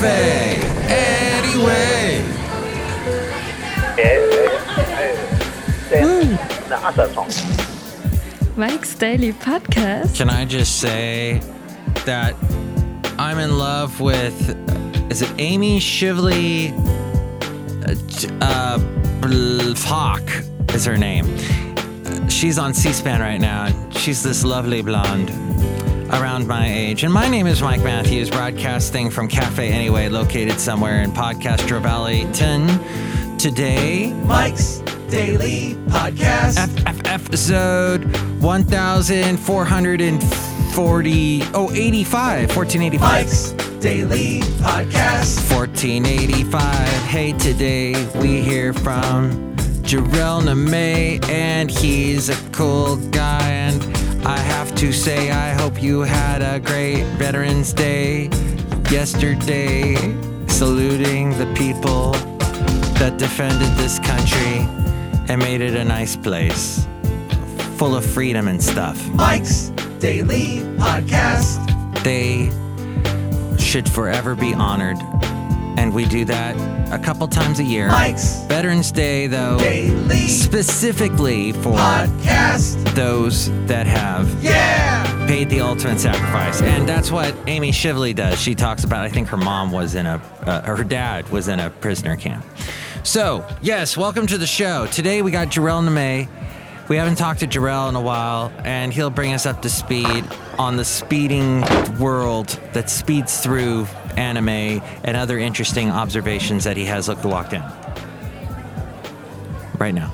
cafe anyway. That's the other song. Mike's Daily Podcast. Can I just say that I'm in love with, is it Amy Shively? Hawk is her name. She's on C-SPAN right now. She's this lovely blonde around my age. And my name is Mike Matthews, broadcasting from Cafe Anyway, located somewhere in Castro Valley. Today, Mike's Daily Podcast. Episode 1485. 1485. Mike's Daily Podcast. 1485. Hey, today we hear from Jerrell Namé, and he's a cool guy. And I have to say, I hope you had a great Veterans Day yesterday, saluting the people that defended this country and made it a nice place, full of freedom and stuff. Mike's Daily Podcast. They should forever be honored, and we do that a couple times a year. Mike's Veterans Day, though, Daily specifically for podcast. Those that have paid the ultimate sacrifice, and that's what Amy Shively does. She talks about, I think her mom was in her dad was in a prisoner camp. So yes, welcome to the show. Today we got Jerrell Namé. We haven't talked to Jerrell in a while, and he'll bring us up to speed on the speeding world that speeds through anime and other interesting observations that he has locked in right now.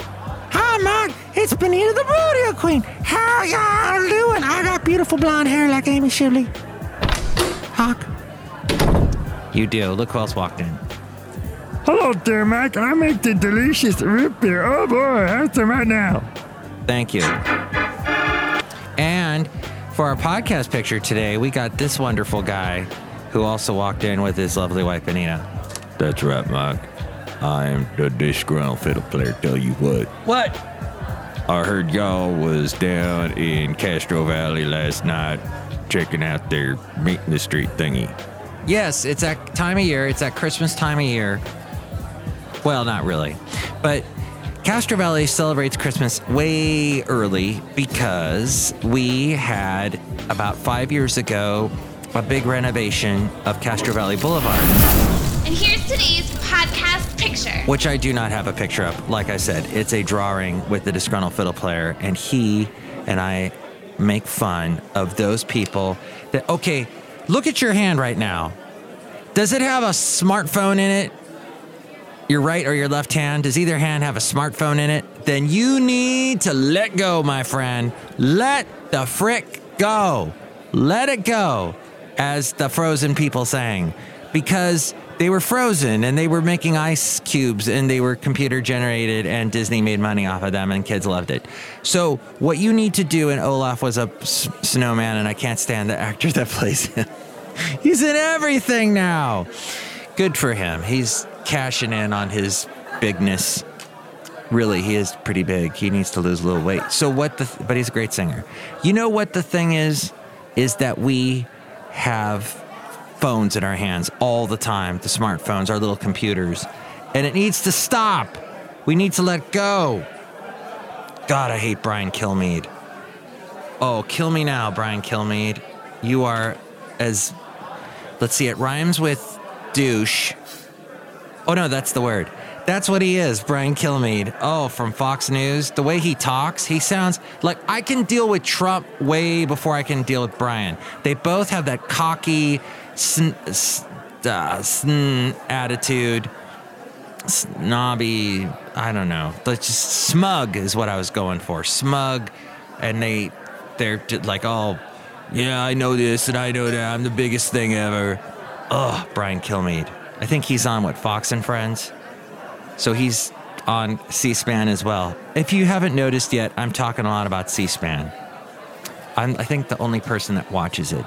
Hi, Mike. It's Benita the Rodeo Queen. How y'all doing? I got beautiful blonde hair like Amy Shively. Hawk. You do. Look who else walked in. Hello there, Mike. I make the delicious root beer. Oh, boy. That's it right now. Thank you. And for our podcast picture today, we got this wonderful guy who also walked in with his lovely wife, Benina. That's right, Mike. I am the disgruntled fiddle player, tell you what. What? I heard y'all was down in Castro Valley last night checking out their meet in the street thingy. Yes, it's that time of year. It's that Christmas time of year. Well, not really. But Castro Valley celebrates Christmas way early because we had, about 5 years ago, a big renovation of Castro Valley Boulevard. And here's today's podcast picture. Which I do not have a picture of. Like I said, it's a drawing with the disgruntled fiddle player, and he and I make fun of those people that, okay, look at your hand right now. Does it have a smartphone in it? Your right or your left hand? Does either hand have a smartphone in it? Then you need to let go, my friend. Let the frick go. Let it go, as the frozen people sang. Because they were frozen, and they were making ice cubes, and they were computer generated, and Disney made money off of them, and kids loved it. So what you need to do, and Olaf was a snowman, and I can't stand the actor that plays him. He's in everything now. Good for him. He's cashing in on his bigness. Really, he is pretty big. He needs to lose a little weight. So but he's a great singer. You know what the thing is that we have phones in our hands all the time, the smartphones, our little computers, and it needs to stop. We need to let go. God, I hate Brian Kilmeade. Oh, kill me now, Brian Kilmeade. You are as, let's see, it rhymes with douche. Oh, no, that's the word. That's what he is, Brian Kilmeade. Oh, from Fox News. The way he talks, he sounds like, I can deal with Trump way before I can deal with Brian. They both have that cocky attitude, snobby, I don't know. That's just smug is what I was going for. Smug, and they're like, oh, yeah, I know this and I know that. I'm the biggest thing ever. Oh, Brian Kilmeade. I think he's on, Fox and Friends? So he's on C-SPAN as well. If you haven't noticed yet, I'm talking a lot about C-SPAN. I think the only person that watches it.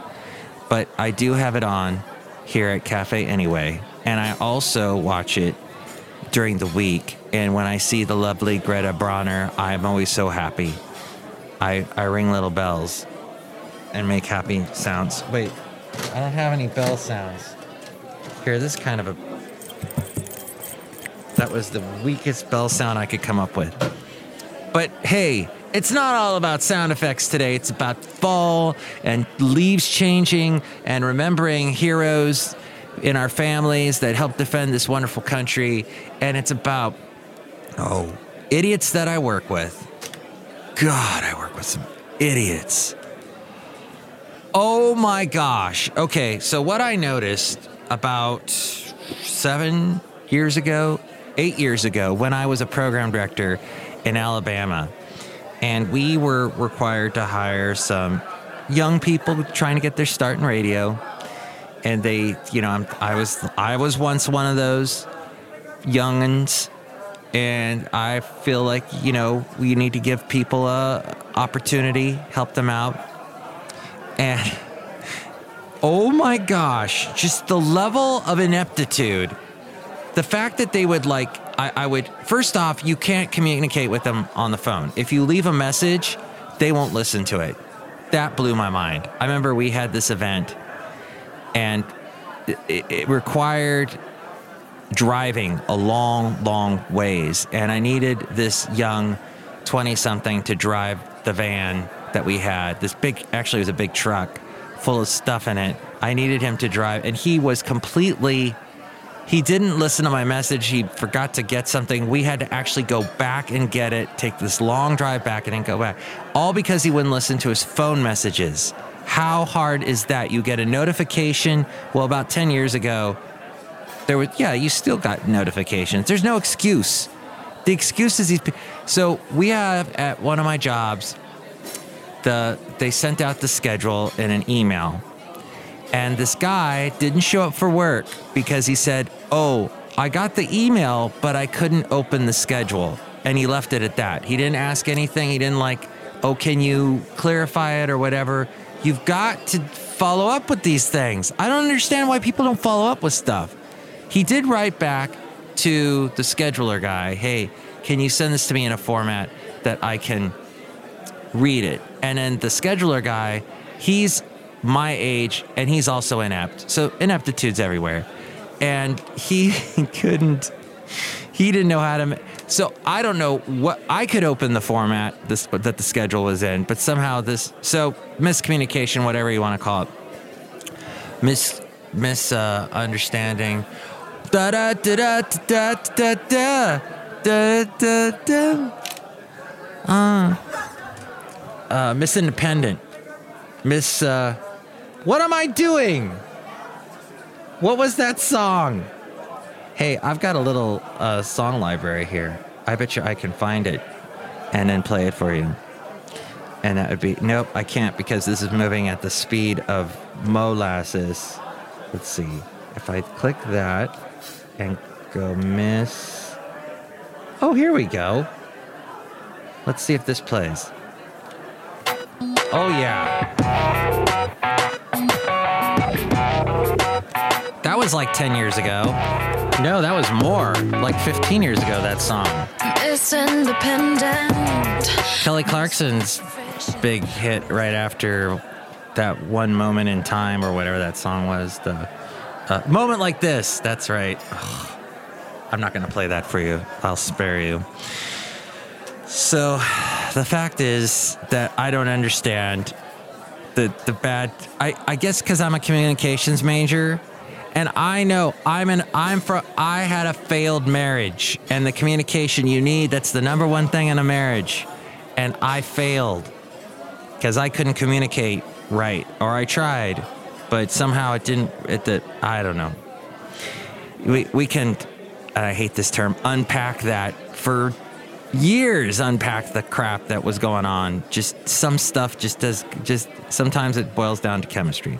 But I do have it on here at Cafe Anyway. And I also watch it during the week. And when I see the lovely Greta Bronner, I'm always so happy. I ring little bells and make happy sounds. Wait, I don't have any bell sounds. Here, this is kind of a... That was the weakest bell sound I could come up with. But hey, it's not all about sound effects today. It's about fall and leaves changing and remembering heroes in our families that help defend this wonderful country. And it's about, oh, idiots that I work with. God, I work with some idiots. Oh my gosh. Okay, so what I noticed about 8 years ago, when I was a program director in Alabama, and we were required to hire some young people trying to get their start in radio. And they, you know, I was once one of those young'uns. And I feel like, you know, we need to give people a opportunity, help them out. And oh my gosh, just the level of ineptitude. The fact that they would like, I would, first off, you can't communicate with them on the phone. If you leave a message, they won't listen to it. That blew my mind. I remember we had this event and it required driving a long, long ways. And I needed this young 20-something to drive the van that we had. This big, actually it was a big truck full of stuff in it. I needed him to drive, and he was completely... He didn't listen to my message. He forgot to get something. We had to actually go back and get it, take this long drive back and then go back. All because he wouldn't listen to his phone messages. How hard is that? You get a notification. Well, about 10 years ago, there was, yeah, you still got notifications. There's no excuse. The excuse is these people. So we have at one of my jobs, they sent out the schedule in an email. And this guy didn't show up for work because he said, oh, I got the email, but I couldn't open the schedule. And he left it at that. He didn't ask anything. He didn't like, oh, can you clarify it or whatever? You've got to follow up with these things. I don't understand why people don't follow up with stuff. He did write back to the scheduler guy, hey, can you send this to me in a format that I can read it? And then the scheduler guy, he's my age, and he's also inept. So ineptitude's everywhere. And he didn't know how to, so I don't know what, I could open the format that the schedule was in, but somehow so miscommunication, whatever you want to call it, misunderstanding. Da da da da da da da da da da. Misindependent. What am I doing? What was that song? Hey, I've got a little song library here. I bet you I can find it and then play it for you. And that would be... Nope, I can't because this is moving at the speed of molasses. Let's see. If I click that and go miss... Oh, here we go. Let's see if this plays. Oh, yeah. That was like 10 years ago. No, that was more. Like 15 years ago, that song. It's independent. Kelly Clarkson's big hit right after that one moment in time or whatever that song was. The moment like this. That's right. Ugh. I'm not going to play that for you. I'll spare you. So the fact is that I don't understand the bad, I guess because I'm a communications major and I know I had a failed marriage and the communication you need, that's the number one thing in a marriage. And I failed because I couldn't communicate right, or I tried, but somehow it didn't, I don't know. We can, and I hate this term, unpack that for years, unpack the crap that was going on. Just some stuff just sometimes it boils down to chemistry.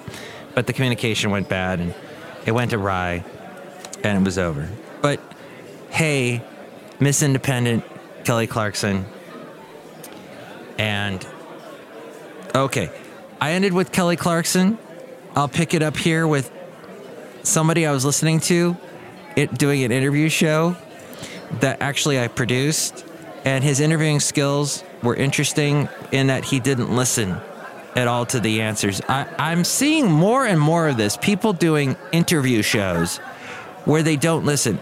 But the communication went bad and it went awry and it was over. But hey, Miss Independent, Kelly Clarkson. And okay, I ended with Kelly Clarkson. I'll pick it up here with somebody I was listening to, doing an interview show that actually I produced. And his interviewing skills were interesting in that he didn't listen at all to the answers. I'm seeing more and more of this, people doing interview shows where they don't listen.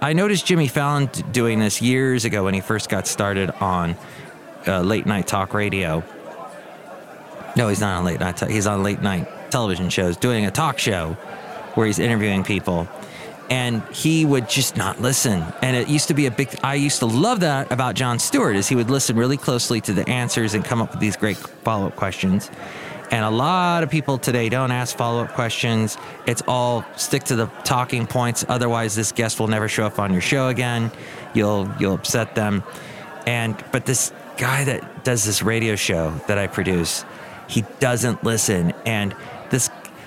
I noticed Jimmy Fallon doing this years ago when he first got started on late night talk radio. No, he's not on late night. He's on late night television shows doing a talk show where he's interviewing people, and he would just not listen. And it used to be a big, I used to love that about Jon Stewart, is he would listen really closely to the answers and come up with these great follow-up questions. And a lot of people today don't ask follow-up questions. It's all stick to the talking points. Otherwise, this guest will never show up on your show again. You'll upset them. But this guy that does this radio show that I produce, he doesn't listen.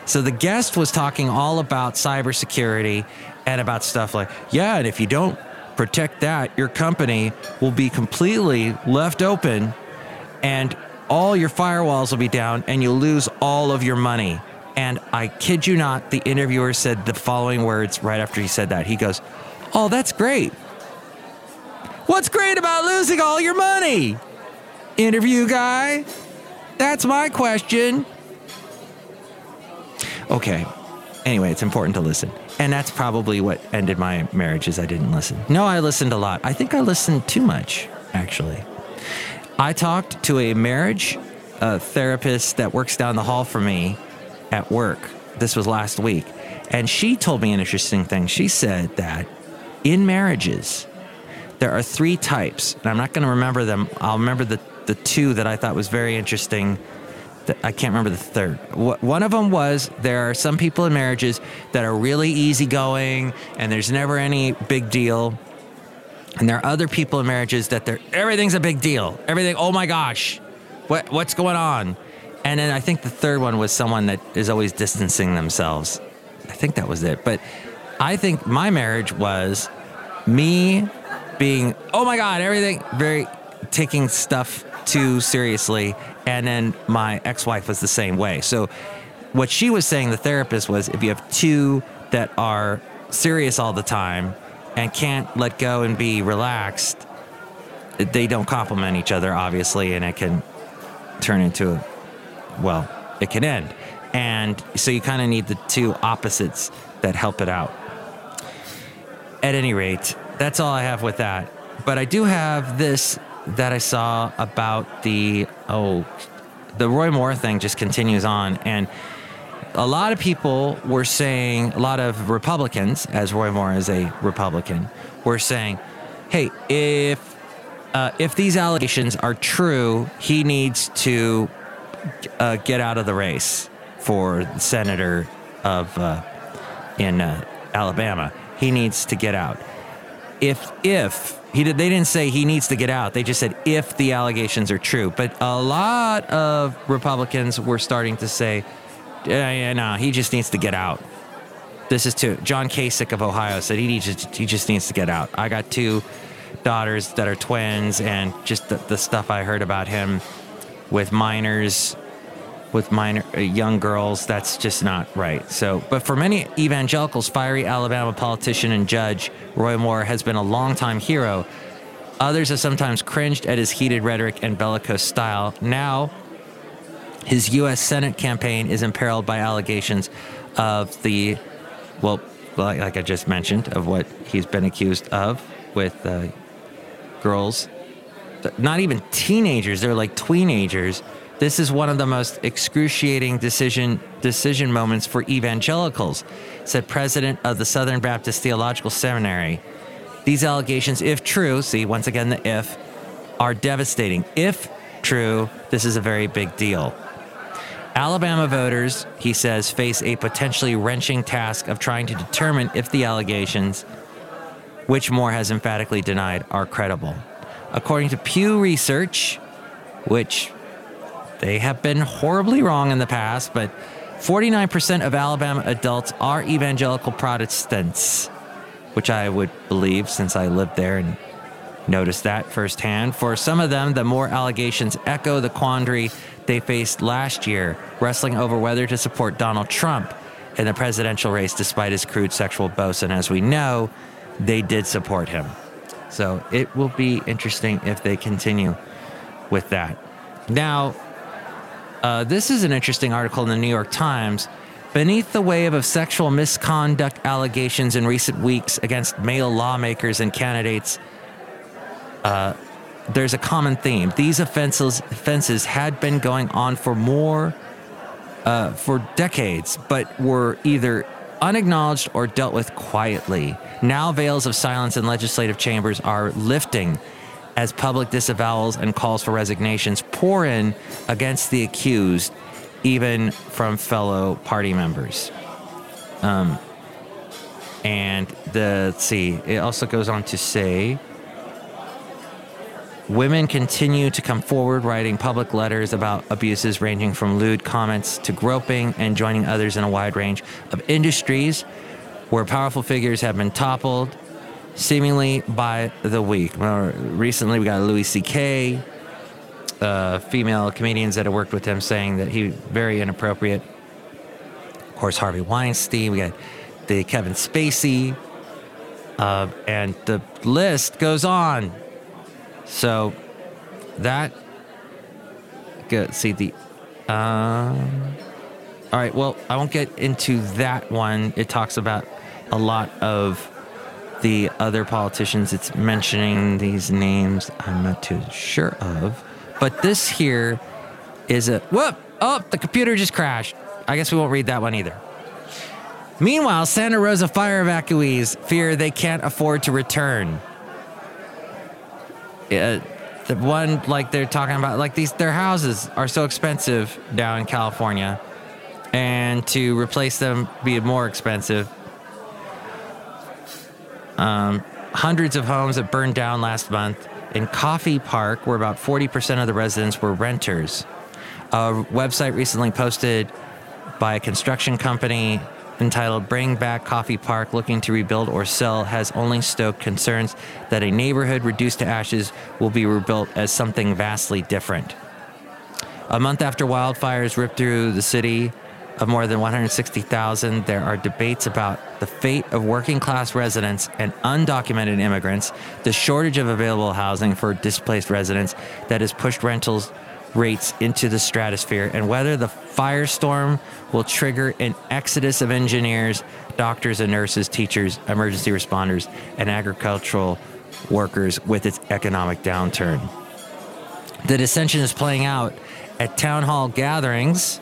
So the guest was talking all about cybersecurity and about stuff like, yeah, and if you don't protect that, your company will be completely left open and all your firewalls will be down and you'll lose all of your money. And I kid you not, the interviewer said the following words right after he said that. He goes, "Oh, that's great. What's great about losing all your money? Interview guy, that's my question." Okay. Anyway, it's important to listen. And that's probably what ended my marriage, is I didn't listen. No, I listened a lot. I think I listened too much, actually. I talked to a marriage therapist that works down the hall from me at work. This was last week. And she told me an interesting thing. She said that in marriages, there are three types. And I'm not going to remember them. I'll remember the two that I thought was very interesting. I can't remember the third. One of them was, there are some people in marriages that are really easygoing and there's never any big deal. And there are other people in marriages that everything's a big deal. Everything, oh my gosh, what's going on? And then I think the third one was someone that is always distancing themselves. I think that was it. But I think my marriage was me being, oh my God, everything, taking stuff too seriously. And then my ex-wife was the same way. So what she was saying, the therapist, was if you have two that are serious all the time and can't let go and be relaxed, they don't complement each other, obviously, and it can turn into it can end. And so you kind of need the two opposites that help it out. At any rate, that's all I have with that. But I do have this that I saw about the Roy Moore thing just continues on. And a lot of people were saying, a lot of Republicans, as Roy Moore is a Republican, were saying, hey, if these allegations are true, he needs to get out of the race for the senator in Alabama. He needs to get out. They didn't say he needs to get out. They just said if the allegations are true. But a lot of Republicans were starting to say, no, he just needs to get out. This is too. John Kasich of Ohio said he just needs to get out. I got two daughters that are twins, and just the stuff I heard about him with minors, young girls, that's just not right. So, but for many evangelicals, fiery Alabama politician and judge Roy Moore has been a longtime hero. Others have sometimes cringed at his heated rhetoric and bellicose style. Now, his U.S. Senate campaign is imperiled by allegations of like I just mentioned, of what he's been accused of with girls. Not even teenagers, they're like tweenagers. This is one of the most excruciating decision moments for evangelicals, said president of the Southern Baptist Theological Seminary. These allegations, if true, see, once again, the if, are devastating. If true, this is a very big deal. Alabama voters, he says, face a potentially wrenching task of trying to determine if the allegations, which Moore has emphatically denied, are credible. According to Pew Research, which they have been horribly wrong in the past, but 49% of Alabama adults are evangelical Protestants, which I would believe since I lived there and noticed that firsthand. For some of them, the Moore allegations echo the quandary they faced last year, wrestling over whether to support Donald Trump in the presidential race despite his crude sexual boasts. And as we know, they did support him. So it will be interesting if they continue with that. Now, This is an interesting article in the New York Times. Beneath the wave of sexual misconduct allegations in recent weeks against male lawmakers and candidates, there's a common theme. These offenses had been going on for decades, but were either unacknowledged or dealt with quietly. Now veils of silence in legislative chambers are lifting as public disavowals and calls for resignations pour in against the accused, even from fellow party members. Let's see, it also goes on to say, women continue to come forward writing public letters about abuses ranging from lewd comments to groping and joining others in a wide range of industries where powerful figures have been toppled seemingly by the weak. Well, recently we got Louis C.K., female comedians that have worked with him saying that he very inappropriate. Of course, Harvey Weinstein, we got the Kevin Spacey, and the list goes on. So that, good. See the, all right. Well, I won't get into that one. It talks about a lot of the other politicians. It's mentioning these names I'm not too sure of, but this here is the computer just crashed. I guess we won't read that one either. Meanwhile, Santa Rosa fire evacuees fear they can't afford to return. The one, like they're talking about, like their houses are so expensive down in California, and to replace them be more expensive. Hundreds of homes have burned down last month in Coffee Park, where about 40% of the residents were renters. A website recently posted by a construction company entitled Bring Back Coffee Park, Looking to Rebuild or Sell, has only stoked concerns that a neighborhood reduced to ashes will be rebuilt as something vastly different. A month after wildfires ripped through the city of more than 160,000, there are debates about the fate of working-class residents and undocumented immigrants, the shortage of available housing for displaced residents that has pushed rentals rates into the stratosphere, and whether the firestorm will trigger an exodus of engineers, doctors and nurses, teachers, emergency responders, and agricultural workers with its economic downturn. The dissension is playing out at town hall gatherings,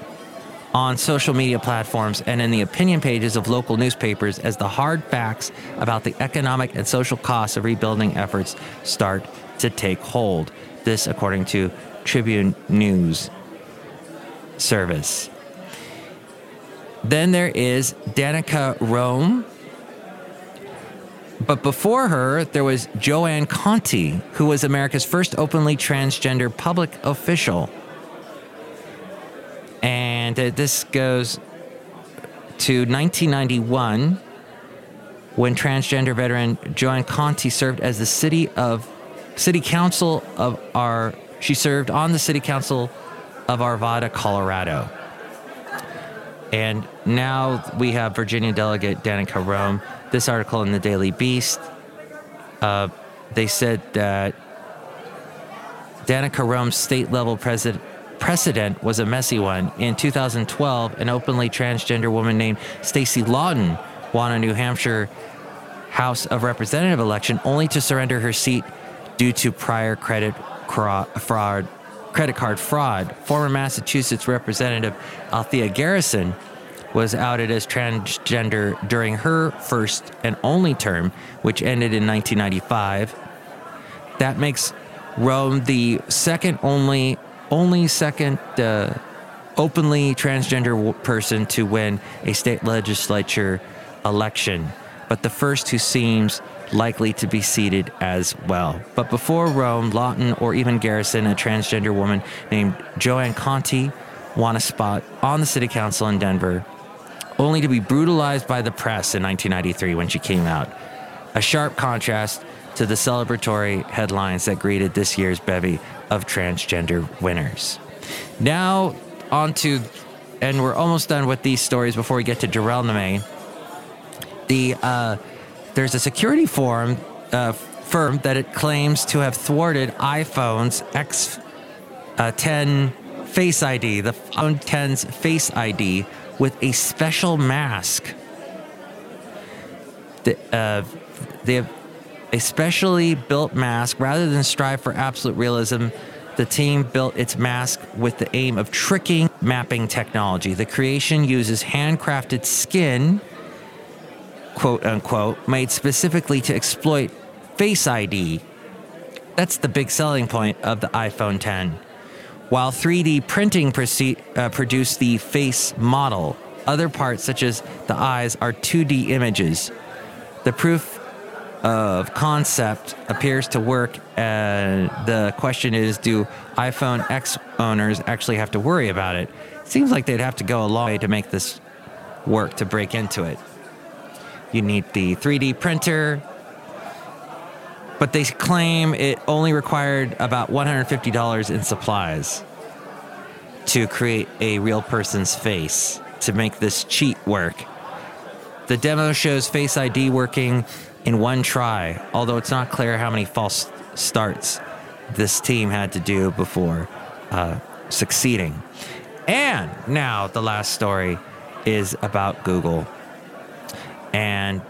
on social media platforms, and in the opinion pages of local newspapers as the hard facts about the economic and social costs of rebuilding efforts start to take hold. This, according to Tribune News Service. Then there is Danica Roem. But before her, there was Joanne Conte, who was America's first openly transgender public official. And this goes to 1991, when transgender veteran Joanne Conte served as the She served on the city council of Arvada, Colorado. And now we have Virginia delegate Danica Roem. This article in the Daily Beast, they said that Danica Roem's state-level precedent was a messy one. In 2012, an openly transgender woman named Stacie Laughton won a New Hampshire House of Representative election, only to surrender her seat due to prior credit card fraud. Former Massachusetts Representative Althea Garrison was outed as transgender during her first and only term, which ended in 1995. That makes Rome the second openly transgender person to win a state legislature election, but the first who seems likely to be seated as well. But before Rome, Lawton, or even Garrison, a transgender woman named Joanne Conte won a spot on the city council in Denver, only to be brutalized by the press in 1993 when she came out. A sharp contrast to the celebratory headlines that greeted this year's bevy of transgender winners. Now on to, and we're almost done with these stories before we get to Jerrell Namé. There's a security firm that it claims to have thwarted iPhone's X10 Face ID, the iPhone 10's Face ID with a special mask. They have a specially built mask. Rather than strive for absolute realism, the team built its mask with the aim of tricking mapping technology. The creation uses handcrafted skin, quote unquote, made specifically to exploit Face ID. That's the big selling point of the iPhone 10. While 3D printing produced the face model, other parts such as the eyes are 2D images. The proof of concept appears to work. The question is, do iPhone X owners actually have to worry about it? Seems like they'd have to go a long way to make this work, to break into it. You need the 3D printer, but they claim it only required about $150 in supplies to create a real person's face to make this cheat work. The demo shows Face ID working in one try, although it's not clear how many false starts this team had to do before succeeding. And now the last story is about Google. And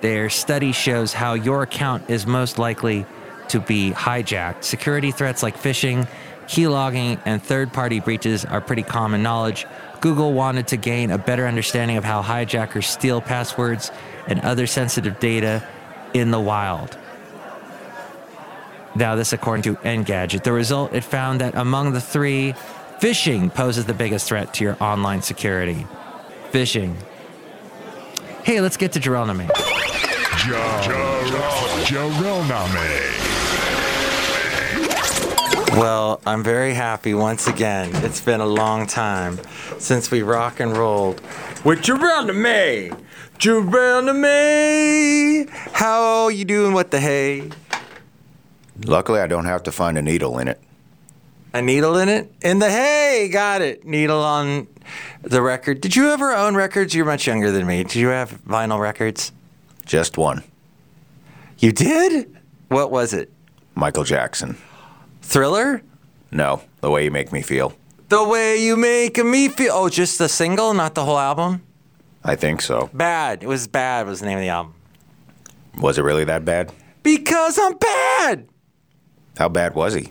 their study shows how your account is most likely to be hijacked. Security threats like phishing, keylogging, and third-party breaches are pretty common knowledge. Google wanted to gain a better understanding of how hijackers steal passwords and other sensitive data in the wild. Now, this according to Engadget. The result, it found that among the three, phishing poses the biggest threat to your online security. Phishing. Hey, let's get to Jerrell Namé. Jerrell Namé. Well, I'm very happy once again. It's been a long time since we rock and rolled with Jerrell Namé. Jerrell Namé. How are you doing? What the hey? Luckily, I don't have to find a needle in it. A needle in it? In the hay! Got it. Needle on the record. Did you ever own records? You're much younger than me. Did you have vinyl records? Just one. You did? What was it? Michael Jackson. Thriller? No. The Way You Make Me Feel. The Way You Make Me Feel. Oh, just the single, not the whole album? I think so. Bad. It was Bad was the name of the album. Was it really that bad? Because I'm bad! How bad was he?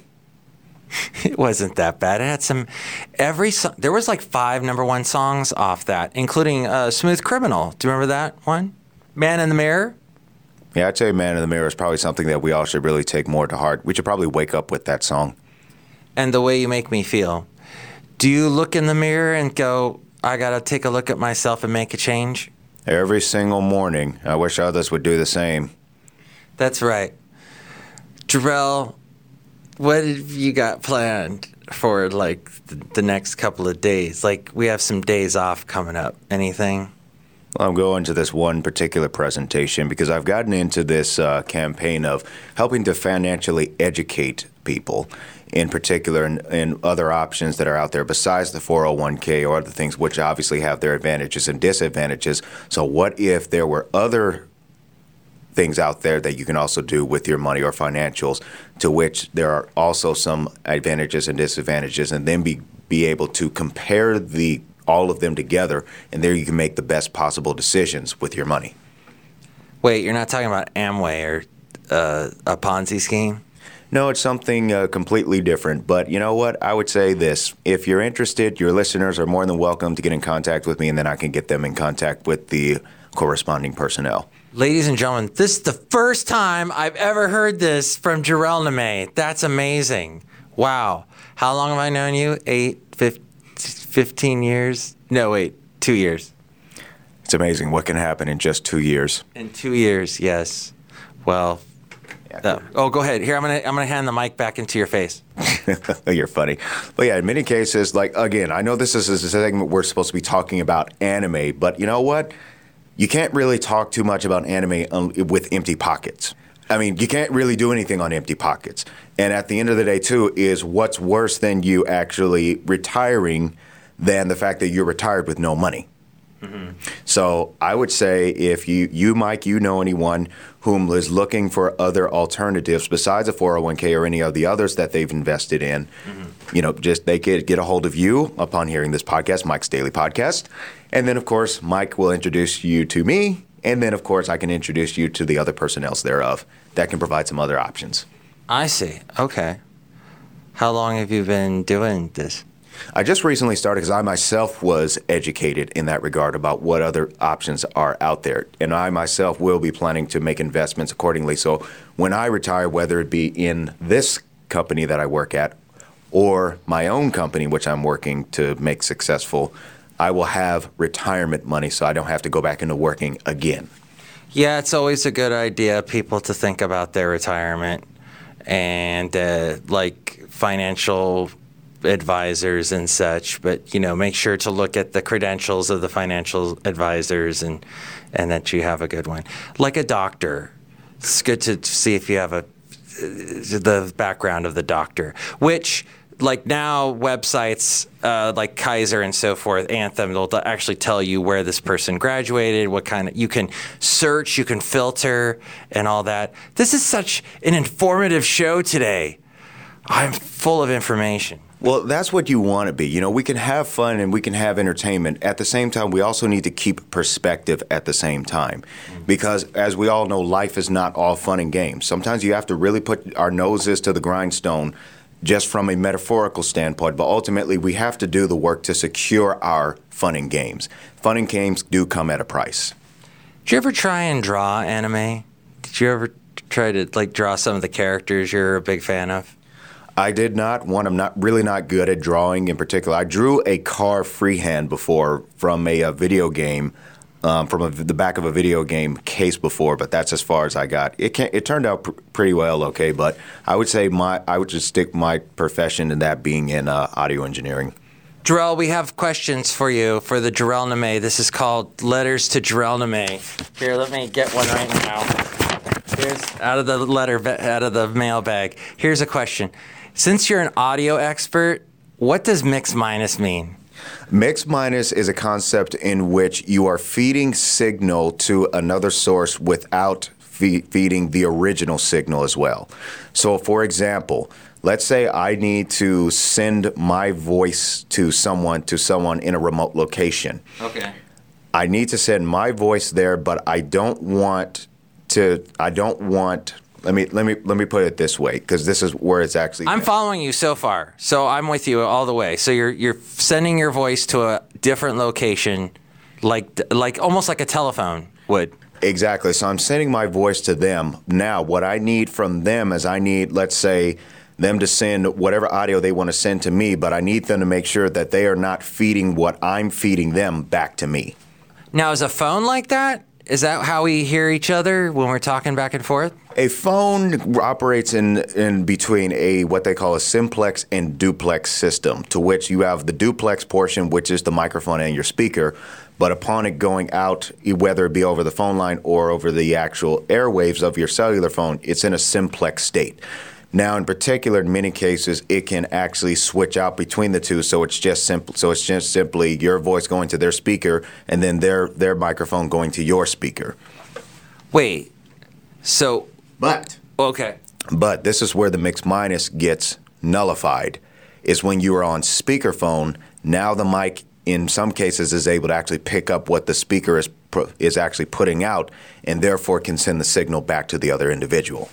It wasn't that bad. It had every song. There was like 5 number one songs off that, including Smooth Criminal. Do you remember that one? Man in the Mirror? Yeah, I'd say Man in the Mirror is probably something that we all should really take more to heart. We should probably wake up with that song. And The Way You Make Me Feel. Do you look in the mirror and go, I got to take a look at myself and make a change? Every single morning. I wish others would do the same. That's right. Jerrell, what have you got planned for, like, the next couple of days? Like, we have some days off coming up. Anything? Well, I'm going to this one particular presentation because I've gotten into this campaign of helping to financially educate people, in particular, and other options that are out there besides the 401k or other things, which obviously have their advantages and disadvantages. So what if there were other things out there that you can also do with your money or financials, to which there are also some advantages and disadvantages, and then be able to compare all of them together, and there you can make the best possible decisions with your money. Wait, you're not talking about Amway or a Ponzi scheme? No, it's something completely different. But you know what? I would say this. If you're interested, your listeners are more than welcome to get in contact with me, and then I can get them in contact with the corresponding personnel. Ladies and gentlemen, this is the first time I've ever heard this from Jerrell Namé. That's amazing. Wow. How long have I known you? 15 years? No, wait, 2 years. It's amazing what can happen in just 2 years. In 2 years, yes. Well, yeah, go ahead. Here, I'm gonna hand the mic back into your face. You're funny. But yeah, in many cases, like, again, I know this is a segment we're supposed to be talking about anime, but you know what? You can't really talk too much about anime with empty pockets. I mean, you can't really do anything on empty pockets. And at the end of the day, too, is what's worse than you actually retiring than the fact that you're retired with no money? Mm-hmm. So I would say if you, Mike, you know anyone whom is looking for other alternatives besides a 401k or any of the others that they've invested in, mm-hmm. you know, just they could get a hold of you upon hearing this podcast, Mike's Daily Podcast. And then, of course, Mike will introduce you to me. And then, of course, I can introduce you to the other person else thereof that can provide some other options. I see. Okay. How long have you been doing this? I just recently started because I myself was educated in that regard about what other options are out there. And I myself will be planning to make investments accordingly. So when I retire, whether it be in this company that I work at or my own company, which I'm working to make successful, I will have retirement money so I don't have to go back into working again. Yeah, it's always a good idea, people, to think about their retirement and like financial advisors and such, but you know, make sure to look at the credentials of the financial advisors and that you have a good one. Like a doctor, it's good to see if you have the background of the doctor, which like now websites like Kaiser and so forth, Anthem, they'll actually tell you where this person graduated, what kind of, you can search, you can filter and all that. This is such an informative show today. I'm full of information. Well, that's what you want to be. You know, we can have fun and we can have entertainment. At the same time, we also need to keep perspective at the same time. Because as we all know, life is not all fun and games. Sometimes you have to really put our noses to the grindstone just from a metaphorical standpoint. But ultimately, we have to do the work to secure our fun and games. Fun and games do come at a price. Did you ever try and draw anime? Did you ever try to like draw some of the characters you're a big fan of? I did not. One, I'm not really good at drawing in particular. I drew a car freehand before from a video game, the back of a video game case before, but that's as far as I got. It turned out pretty well, okay, but I would say I would just stick my profession in that being in audio engineering. Jerrell, we have questions for you for the Jerel Namé. This is called Letters to Jerel Namé. Here, let me get one right now. Here's out of the mailbag. Here's a question. Since you're an audio expert, what does mix minus mean? Mix minus is a concept in which you are feeding signal to another source without feeding the original signal as well. So, for example, let's say I need to send my voice to someone in a remote location. Okay. I need to send my voice there, but I don't want. Let me put it this way, because this is where it's actually. I'm following you so far, so I'm with you all the way. So you're sending your voice to a different location, like almost like a telephone would. Exactly. So I'm sending my voice to them. Now, what I need from them is let's say, them to send whatever audio they want to send to me, but I need them to make sure that they are not feeding what I'm feeding them back to me. Now, is a phone like that? Is that how we hear each other when we're talking back and forth? A phone operates in between what they call a simplex and duplex system, to which you have the duplex portion, which is the microphone and your speaker. But upon it going out, whether it be over the phone line or over the actual airwaves of your cellular phone, it's in a simplex state. Now, in particular, in many cases, it can actually switch out between the two, so it's just simple. So it's just simply your voice going to their speaker, and then their microphone going to your speaker. Wait. So. But. Okay. But this is where the mix minus gets nullified, is when you are on speakerphone. Now the mic, in some cases, is able to actually pick up what the speaker is actually putting out, and therefore can send the signal back to the other individual.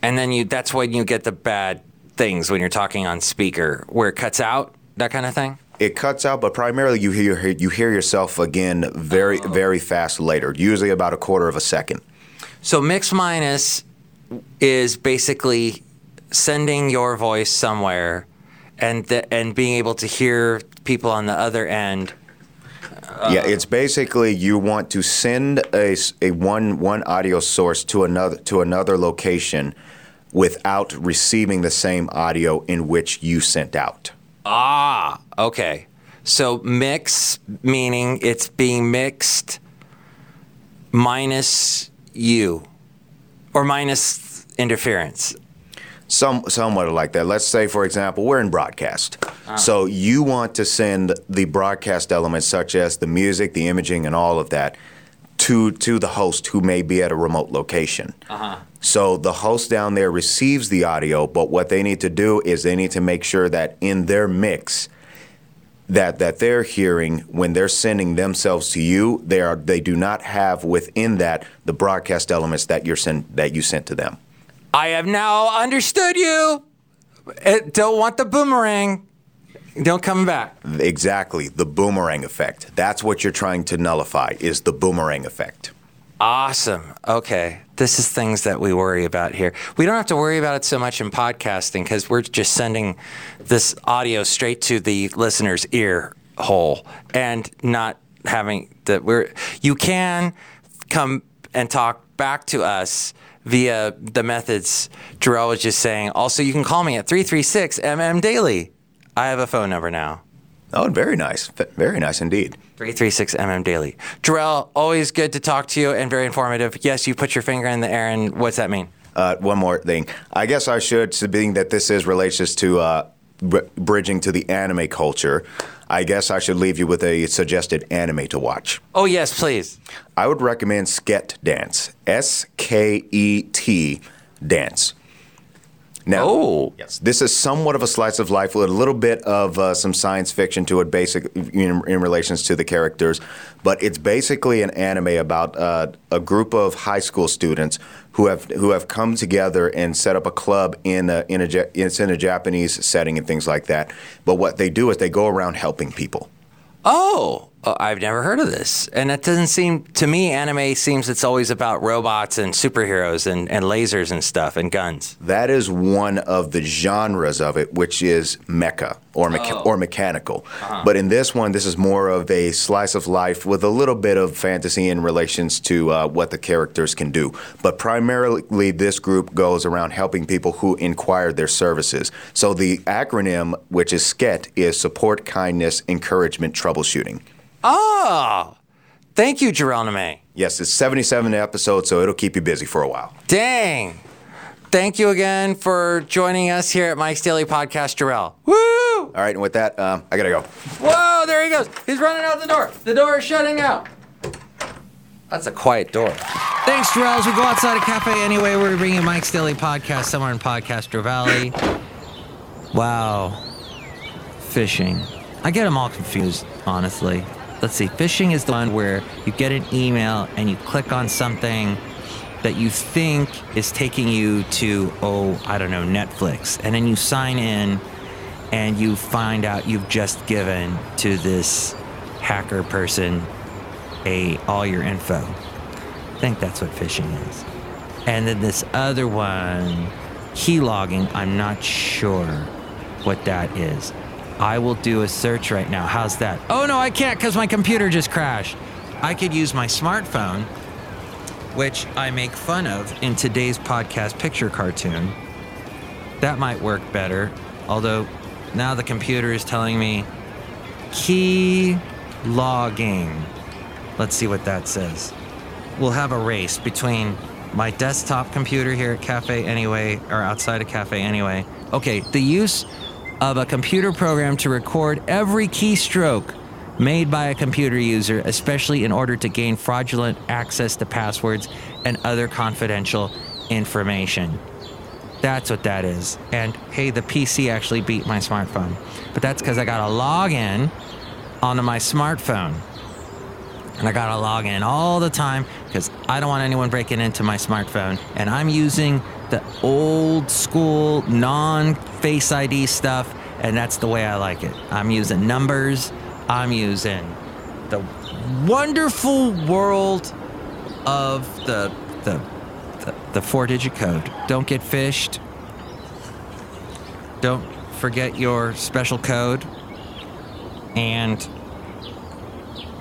And then that's when you get the bad things when you're talking on speaker, where it cuts out, that kind of thing? It cuts out, but primarily you hear yourself again very, very fast later, usually about a quarter of a second. So mix minus is basically sending your voice somewhere and being able to hear people on the other end. Yeah, it's basically you want to send one audio source to another location without receiving the same audio in which you sent out. Ah, okay. So mix, meaning it's being mixed minus you, or minus interference. Somewhat like that. Let's say, for example, we're in broadcast. So you want to send the broadcast elements, such as the music, the imaging, and all of that, to the host who may be at a remote location. So the host down there receives the audio, but what they need to do is they need to make sure that in their mix that they're hearing when they're sending themselves to you, they do not have within that the broadcast elements that you sent to them. I have now understood you. Don't want the boomerang. Don't come back. Exactly. The boomerang effect. That's what you're trying to nullify, is the boomerang effect. Awesome. Okay. This is things that we worry about here. We don't have to worry about it so much in podcasting because we're just sending this audio straight to the listener's ear hole and not having that. You can come and talk back to us via the methods Jerrell was just saying. Also, you can call me at 336-MM-DAILY. I have a phone number now. Oh, very nice. Very nice indeed. 336-MM-DAILY. Jerrell, always good to talk to you and very informative. Yes, you put your finger in the air, and what's that mean? One more thing. I guess I should, being that this is related to bridging to the anime culture, I guess I should leave you with a suggested anime to watch. Oh, yes, please. I would recommend Sket Dance. S-K-E-T Dance. Now, yes, this is somewhat of a slice of life with a little bit of some science fiction to it, basic in relations to the characters. But it's basically an anime about a group of high school students who have come together and set up a club in a Japanese setting and things like that. But what they do is they go around helping people. Oh, I've never heard of this. And that doesn't seem, to me, anime seems it's always about robots and superheroes and lasers and stuff and guns. That is one of the genres of it, which is mecha or mechanical. But in this one, this is more of a slice of life with a little bit of fantasy in relations to what the characters can do. But primarily, this group goes around helping people who inquire their services. So the acronym, which is SKET, is Support, Kindness, Encouragement, Troubleshooting. Oh, thank you, Jerel Namé. Yes, it's 77 episodes, so it'll keep you busy for a while. Dang. Thank you again for joining us here at Mike's Daily Podcast, Jerel. Woo! All right, and with that, I got to go. Whoa, there he goes. He's running out the door. The door is shutting out. That's a quiet door. Thanks, Jerel. As we go outside a cafe anyway, we're bringing Mike's Daily Podcast somewhere in Castro Valley. Wow. Phishing. I get them all confused, honestly. Let's see, phishing is the one where you get an email and you click on something that you think is taking you to, Netflix. And then you sign in and you find out you've just given to this hacker person all your info. I think that's what phishing is. And then this other one, keylogging, I'm not sure what that is. I will do a search right now. How's that? Oh, no, I can't because my computer just crashed. I could use my smartphone, which I make fun of in today's podcast picture cartoon. That might work better. Although now the computer is telling me key logging. Let's see what that says. We'll have a race between my desktop computer here at Cafe Anyway, or outside of Cafe Anyway. Okay, the use of a computer program to record every keystroke made by a computer user, especially in order to gain fraudulent access to passwords and other confidential information. That's what that is. And hey, the PC actually beat my smartphone. But that's because I got to log in onto my smartphone. And I got to log in all the time because I don't want anyone breaking into my smartphone. And I'm using the old school non-Face ID stuff, and that's the way I like it. I'm using numbers. I'm using the wonderful world of the four-digit code. Don't get phished. Don't forget your special code. And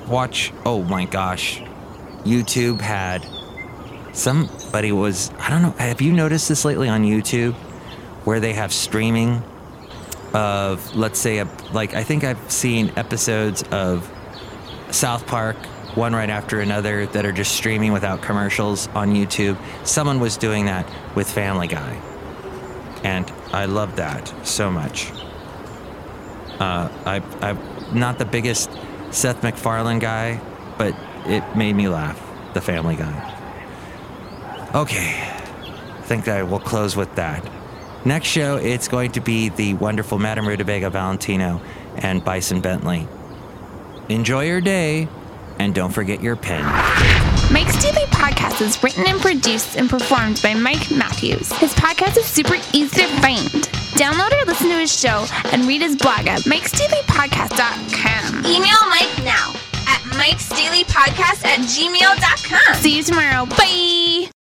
watch, oh my gosh, YouTube had somebody was, I don't know, have you noticed this lately on YouTube where they have streaming of, let's say, I think I've seen episodes of South Park, one right after another, that are just streaming without commercials on YouTube. Someone was doing that with Family Guy. And I love that so much. I'm not the biggest Seth MacFarlane guy, but it made me laugh, the Family Guy. Okay, I think I will close with that. Next show, it's going to be the wonderful Madame Rutabaga Valentino and Bison Bentley. Enjoy your day, and don't forget your pen. Mike's TV Podcast is written and produced and performed by Mike Matthews. His podcast is super easy to find. Download or listen to his show and read his blog at mikesdailypodcast.com. Email Mike now at mikesdailypodcast@gmail.com. See you tomorrow. Bye!